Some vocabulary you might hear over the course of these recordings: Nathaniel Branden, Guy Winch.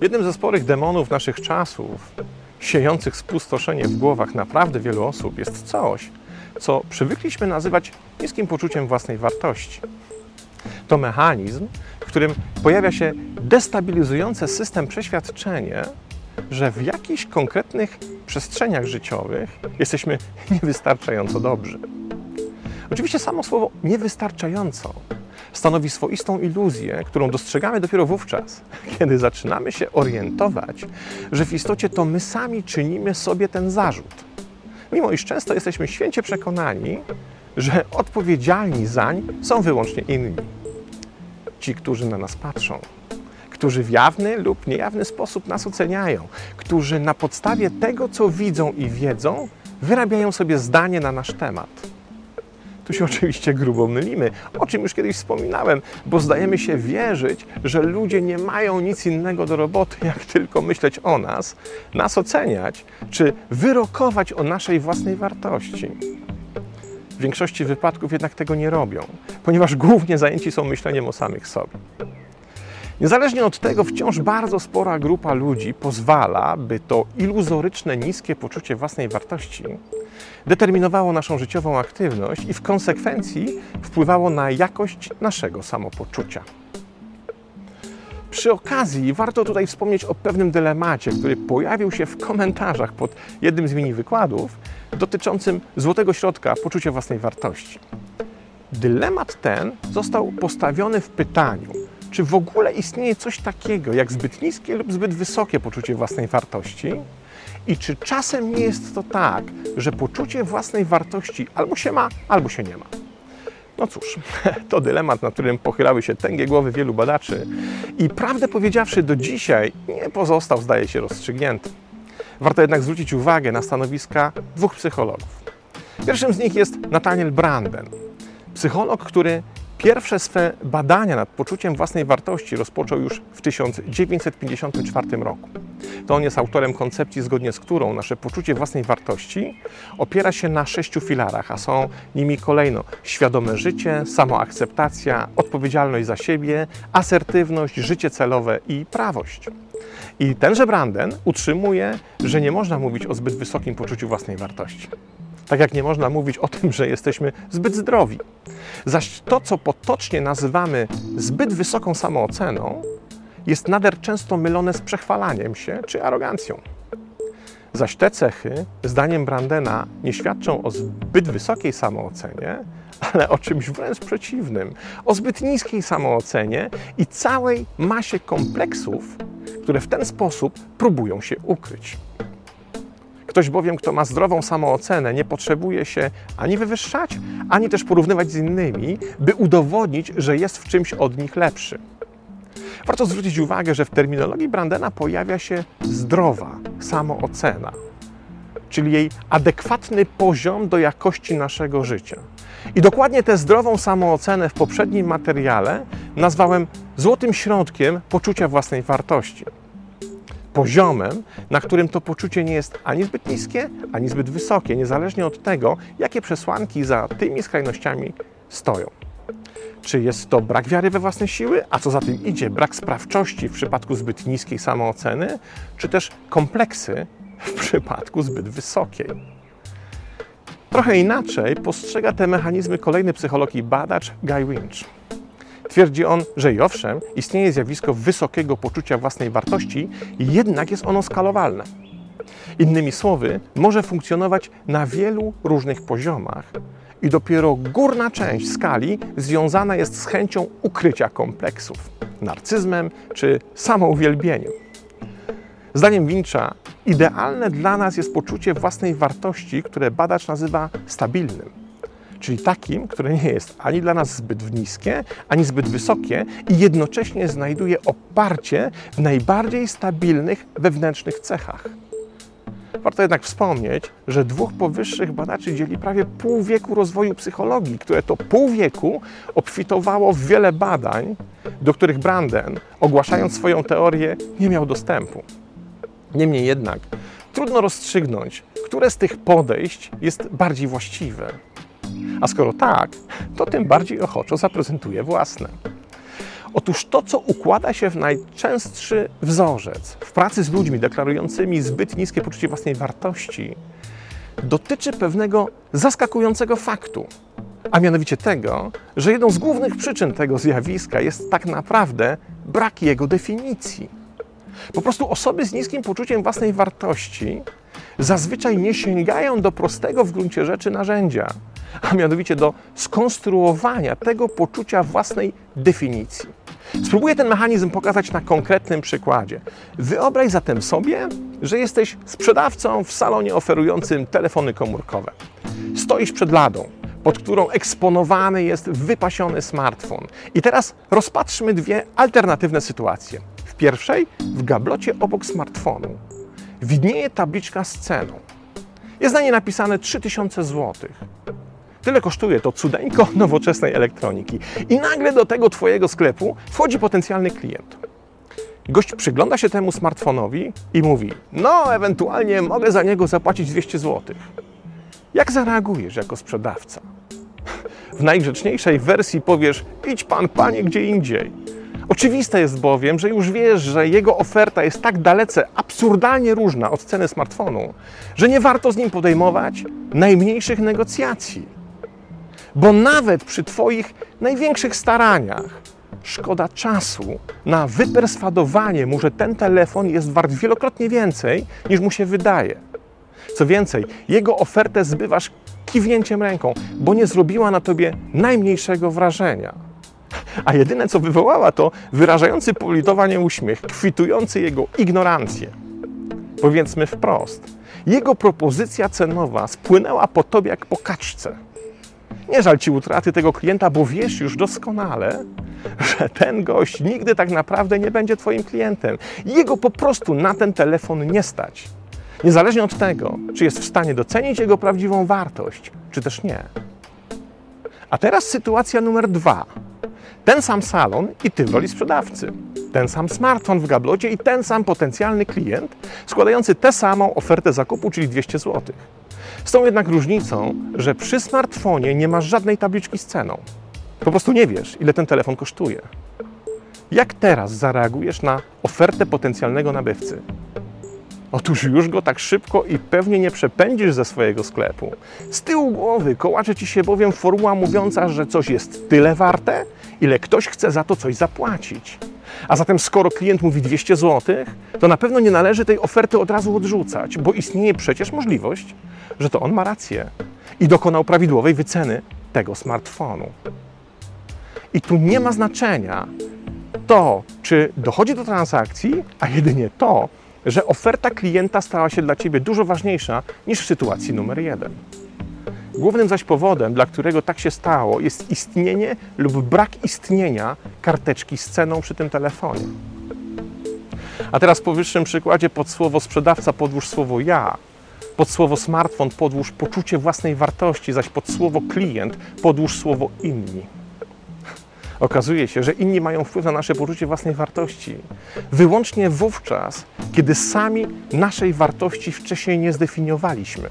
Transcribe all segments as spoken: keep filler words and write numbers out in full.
Jednym ze sporych demonów naszych czasów, siejących spustoszenie w głowach naprawdę wielu osób, jest coś, co przywykliśmy nazywać niskim poczuciem własnej wartości. To mechanizm, w którym pojawia się destabilizujące system przeświadczenie, że w jakichś konkretnych przestrzeniach życiowych jesteśmy niewystarczająco dobrzy. Oczywiście samo słowo niewystarczająco stanowi swoistą iluzję, którą dostrzegamy dopiero wówczas, kiedy zaczynamy się orientować, że w istocie to my sami czynimy sobie ten zarzut. Mimo iż często jesteśmy święcie przekonani, że odpowiedzialni zań są wyłącznie inni. Ci, którzy na nas patrzą, którzy w jawny lub niejawny sposób nas oceniają, którzy na podstawie tego, co widzą i wiedzą, wyrabiają sobie zdanie na nasz temat. Tu się oczywiście grubo mylimy, o czym już kiedyś wspominałem, bo zdajemy się wierzyć, że ludzie nie mają nic innego do roboty, jak tylko myśleć o nas, nas oceniać, czy wyrokować o naszej własnej wartości. W większości wypadków jednak tego nie robią, ponieważ głównie zajęci są myśleniem o samych sobie. Niezależnie od tego wciąż bardzo spora grupa ludzi pozwala, by to iluzoryczne, niskie poczucie własnej wartości determinowało naszą życiową aktywność i w konsekwencji wpływało na jakość naszego samopoczucia. Przy okazji warto tutaj wspomnieć o pewnym dylemacie, który pojawił się w komentarzach pod jednym z mini wykładów dotyczącym złotego środka poczucia własnej wartości. Dylemat ten został postawiony w pytaniu, czy w ogóle istnieje coś takiego jak zbyt niskie lub zbyt wysokie poczucie własnej wartości i czy czasem nie jest to tak, że poczucie własnej wartości albo się ma, albo się nie ma. No cóż, to dylemat, nad którym pochylały się tęgie głowy wielu badaczy i prawdę powiedziawszy do dzisiaj nie pozostał, zdaje się, rozstrzygnięty. Warto jednak zwrócić uwagę na stanowiska dwóch psychologów. Pierwszym z nich jest Nathaniel Branden, psycholog, który pierwsze swe badania nad poczuciem własnej wartości rozpoczął już w tysiąc dziewięćset pięćdziesiątym czwartym roku. To on jest autorem koncepcji, zgodnie z którą nasze poczucie własnej wartości opiera się na sześciu filarach, a są nimi kolejno świadome życie, samoakceptacja, odpowiedzialność za siebie, asertywność, życie celowe i prawość. I tenże Branden utrzymuje, że nie można mówić o zbyt wysokim poczuciu własnej wartości. Tak jak nie można mówić o tym, że jesteśmy zbyt zdrowi. Zaś to, co potocznie nazywamy zbyt wysoką samooceną, jest nader często mylone z przechwalaniem się czy arogancją. Zaś te cechy, zdaniem Brandena, nie świadczą o zbyt wysokiej samoocenie, ale o czymś wręcz przeciwnym, o zbyt niskiej samoocenie i całej masie kompleksów, które w ten sposób próbują się ukryć. Ktoś bowiem, kto ma zdrową samoocenę, nie potrzebuje się ani wywyższać, ani też porównywać z innymi, by udowodnić, że jest w czymś od nich lepszy. Warto zwrócić uwagę, że w terminologii Brandena pojawia się zdrowa samoocena, czyli jej adekwatny poziom do jakości naszego życia. I dokładnie tę zdrową samoocenę w poprzednim materiale nazwałem złotym środkiem poczucia własnej wartości. Poziomem, na którym to poczucie nie jest ani zbyt niskie, ani zbyt wysokie, niezależnie od tego, jakie przesłanki za tymi skrajnościami stoją. Czy jest to brak wiary we własne siły, a co za tym idzie, brak sprawczości w przypadku zbyt niskiej samooceny, czy też kompleksy w przypadku zbyt wysokiej. Trochę inaczej postrzega te mechanizmy kolejny psycholog i badacz Guy Winch. Twierdzi on, że i owszem, istnieje zjawisko wysokiego poczucia własnej wartości, jednak jest ono skalowalne. Innymi słowy, może funkcjonować na wielu różnych poziomach i dopiero górna część skali związana jest z chęcią ukrycia kompleksów, narcyzmem czy samouwielbieniem. Zdaniem Wincha idealne dla nas jest poczucie własnej wartości, które badacz nazywa stabilnym. Czyli takim, które nie jest ani dla nas zbyt niskie, ani zbyt wysokie i jednocześnie znajduje oparcie w najbardziej stabilnych wewnętrznych cechach. Warto jednak wspomnieć, że dwóch powyższych badaczy dzieli prawie pół wieku rozwoju psychologii, które to pół wieku obfitowało w wiele badań, do których Branden, ogłaszając swoją teorię, nie miał dostępu. Niemniej jednak trudno rozstrzygnąć, które z tych podejść jest bardziej właściwe. A skoro tak, to tym bardziej ochoczo zaprezentuję własne. Otóż to, co układa się w najczęstszy wzorzec w pracy z ludźmi deklarującymi zbyt niskie poczucie własnej wartości, dotyczy pewnego zaskakującego faktu, a mianowicie tego, że jedną z głównych przyczyn tego zjawiska jest tak naprawdę brak jego definicji. Po prostu osoby z niskim poczuciem własnej wartości zazwyczaj nie sięgają do prostego w gruncie rzeczy narzędzia, a mianowicie do skonstruowania tego poczucia własnej definicji. Spróbuję ten mechanizm pokazać na konkretnym przykładzie. Wyobraź zatem sobie, że jesteś sprzedawcą w salonie oferującym telefony komórkowe. Stoisz przed ladą, pod którą eksponowany jest wypasiony smartfon. I teraz rozpatrzmy dwie alternatywne sytuacje. W pierwszej, w gablocie obok smartfonu, widnieje tabliczka z ceną. Jest na niej napisane trzy tysiące złotych. Tyle kosztuje to cudeńko nowoczesnej elektroniki. I nagle do tego Twojego sklepu wchodzi potencjalny klient. Gość przygląda się temu smartfonowi i mówi: no, ewentualnie mogę za niego zapłacić dwieście złotych. Jak zareagujesz jako sprzedawca? W najgrzeczniejszej wersji powiesz: idź pan, panie, gdzie indziej. Oczywiste jest bowiem, że już wiesz, że jego oferta jest tak dalece, absurdalnie różna od ceny smartfonu, że nie warto z nim podejmować najmniejszych negocjacji. Bo nawet przy Twoich największych staraniach szkoda czasu na wyperswadowanie mu, że ten telefon jest wart wielokrotnie więcej, niż mu się wydaje. Co więcej, jego ofertę zbywasz kiwnięciem ręką, bo nie zrobiła na Tobie najmniejszego wrażenia. A jedyne, co wywołała, to wyrażający politowanie uśmiech, kwitujący jego ignorancję. Powiedzmy wprost, jego propozycja cenowa spłynęła po Tobie jak po kaczce. Nie żal Ci utraty tego klienta, bo wiesz już doskonale, że ten gość nigdy tak naprawdę nie będzie Twoim klientem. Jego po prostu na ten telefon nie stać. Niezależnie od tego, czy jest w stanie docenić jego prawdziwą wartość, czy też nie. A teraz sytuacja numer dwa. Ten sam salon i Ty w roli sprzedawcy. Ten sam smartfon w gablocie i ten sam potencjalny klient składający tę samą ofertę zakupu, czyli dwieście złotych. Z tą jednak różnicą, że przy smartfonie nie masz żadnej tabliczki z ceną. Po prostu nie wiesz, ile ten telefon kosztuje. Jak teraz zareagujesz na ofertę potencjalnego nabywcy? Otóż już go tak szybko i pewnie nie przepędzisz ze swojego sklepu. Z tyłu głowy kołacze Ci się bowiem formuła mówiąca, że coś jest tyle warte, ile ktoś chce za to coś zapłacić. A zatem skoro klient mówi dwieście złotych, to na pewno nie należy tej oferty od razu odrzucać, bo istnieje przecież możliwość, że to on ma rację i dokonał prawidłowej wyceny tego smartfonu. I tu nie ma znaczenia to, czy dochodzi do transakcji, a jedynie to, że oferta klienta stała się dla Ciebie dużo ważniejsza niż w sytuacji numer jeden. Głównym zaś powodem, dla którego tak się stało, jest istnienie lub brak istnienia karteczki z ceną przy tym telefonie. A teraz w powyższym przykładzie pod słowo sprzedawca podłóż słowo ja, pod słowo smartfon podłóż poczucie własnej wartości, zaś pod słowo klient podłóż słowo inni. Okazuje się, że inni mają wpływ na nasze poczucie własnej wartości wyłącznie wówczas, kiedy sami naszej wartości wcześniej nie zdefiniowaliśmy.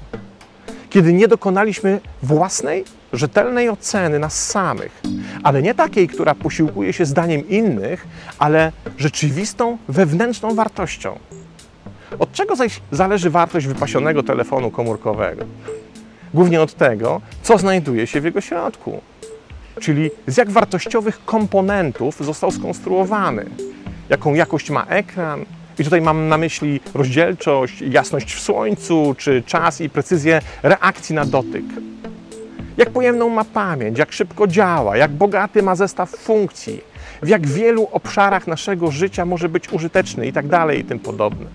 Kiedy nie dokonaliśmy własnej, rzetelnej oceny nas samych, ale nie takiej, która posiłkuje się zdaniem innych, ale rzeczywistą, wewnętrzną wartością. Od czego zaś zależy wartość wypasionego telefonu komórkowego? Głównie od tego, co znajduje się w jego środku, czyli z jak wartościowych komponentów został skonstruowany, jaką jakość ma ekran. I tutaj mam na myśli rozdzielczość, jasność w słońcu, czy czas i precyzję reakcji na dotyk. Jak pojemną ma pamięć, jak szybko działa, jak bogaty ma zestaw funkcji, w jak wielu obszarach naszego życia może być użyteczny i tak dalej i tym podobne.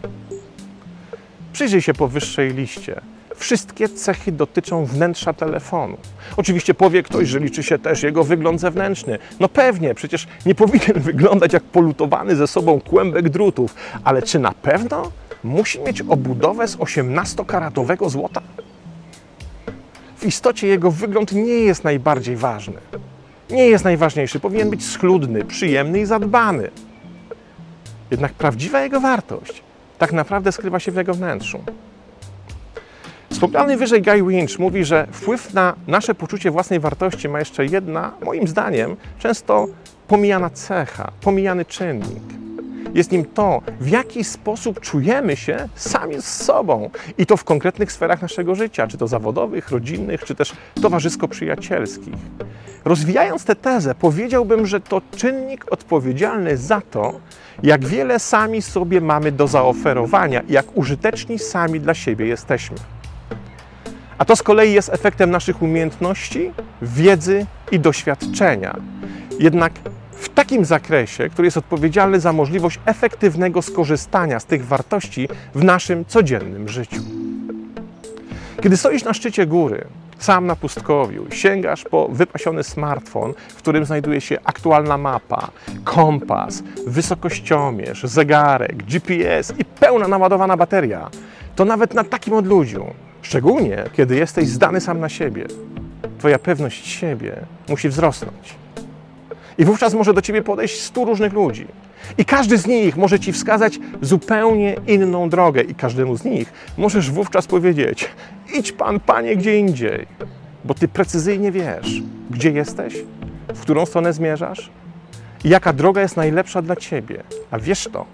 Przyjrzyj się powyższej liście. Wszystkie cechy dotyczą wnętrza telefonu. Oczywiście powie ktoś, że liczy się też jego wygląd zewnętrzny. No pewnie, przecież nie powinien wyglądać jak polutowany ze sobą kłębek drutów. Ale czy na pewno musi mieć obudowę z osiemnastokaratowego złota? W istocie jego wygląd nie jest najbardziej ważny. Nie jest najważniejszy. Powinien być schludny, przyjemny i zadbany. Jednak prawdziwa jego wartość tak naprawdę skrywa się w jego wnętrzu. Wspomniany wyżej Guy Winch mówi, że wpływ na nasze poczucie własnej wartości ma jeszcze jedna, moim zdaniem, często pomijana cecha, pomijany czynnik. Jest nim to, w jaki sposób czujemy się sami z sobą i to w konkretnych sferach naszego życia, czy to zawodowych, rodzinnych, czy też towarzysko-przyjacielskich. Rozwijając tę tezę, powiedziałbym, że to czynnik odpowiedzialny za to, jak wiele sami sobie mamy do zaoferowania i jak użyteczni sami dla siebie jesteśmy. A to z kolei jest efektem naszych umiejętności, wiedzy i doświadczenia. Jednak w takim zakresie, który jest odpowiedzialny za możliwość efektywnego skorzystania z tych wartości w naszym codziennym życiu. Kiedy stoisz na szczycie góry, sam na pustkowiu, sięgasz po wypasiony smartfon, w którym znajduje się aktualna mapa, kompas, wysokościomierz, zegarek, G P S i pełna naładowana bateria, to nawet na takim odludziu, szczególnie kiedy jesteś zdany sam na siebie, twoja pewność siebie musi wzrosnąć. I wówczas może do ciebie podejść stu różnych ludzi. I każdy z nich może ci wskazać zupełnie inną drogę. I każdemu z nich możesz wówczas powiedzieć: idź pan, panie, gdzie indziej. Bo ty precyzyjnie wiesz, gdzie jesteś, w którą stronę zmierzasz i jaka droga jest najlepsza dla ciebie. A wiesz to,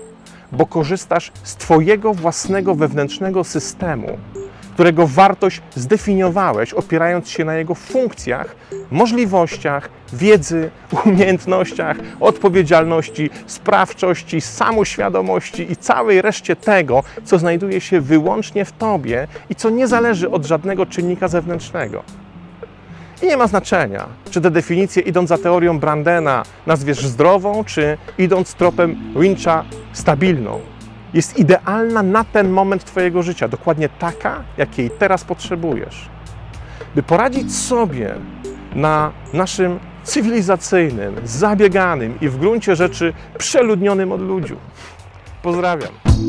bo korzystasz z twojego własnego wewnętrznego systemu, którego wartość zdefiniowałeś, opierając się na jego funkcjach, możliwościach, wiedzy, umiejętnościach, odpowiedzialności, sprawczości, samoświadomości i całej reszcie tego, co znajduje się wyłącznie w tobie i co nie zależy od żadnego czynnika zewnętrznego. I nie ma znaczenia, czy te definicje, idąc za teorią Brandena, nazwiesz zdrową, czy idąc tropem Wincha stabilną. Jest idealna na ten moment twojego życia, dokładnie taka, jakiej teraz potrzebujesz. By poradzić sobie na naszym cywilizacyjnym, zabieganym i w gruncie rzeczy przeludnionym odludziu. Pozdrawiam.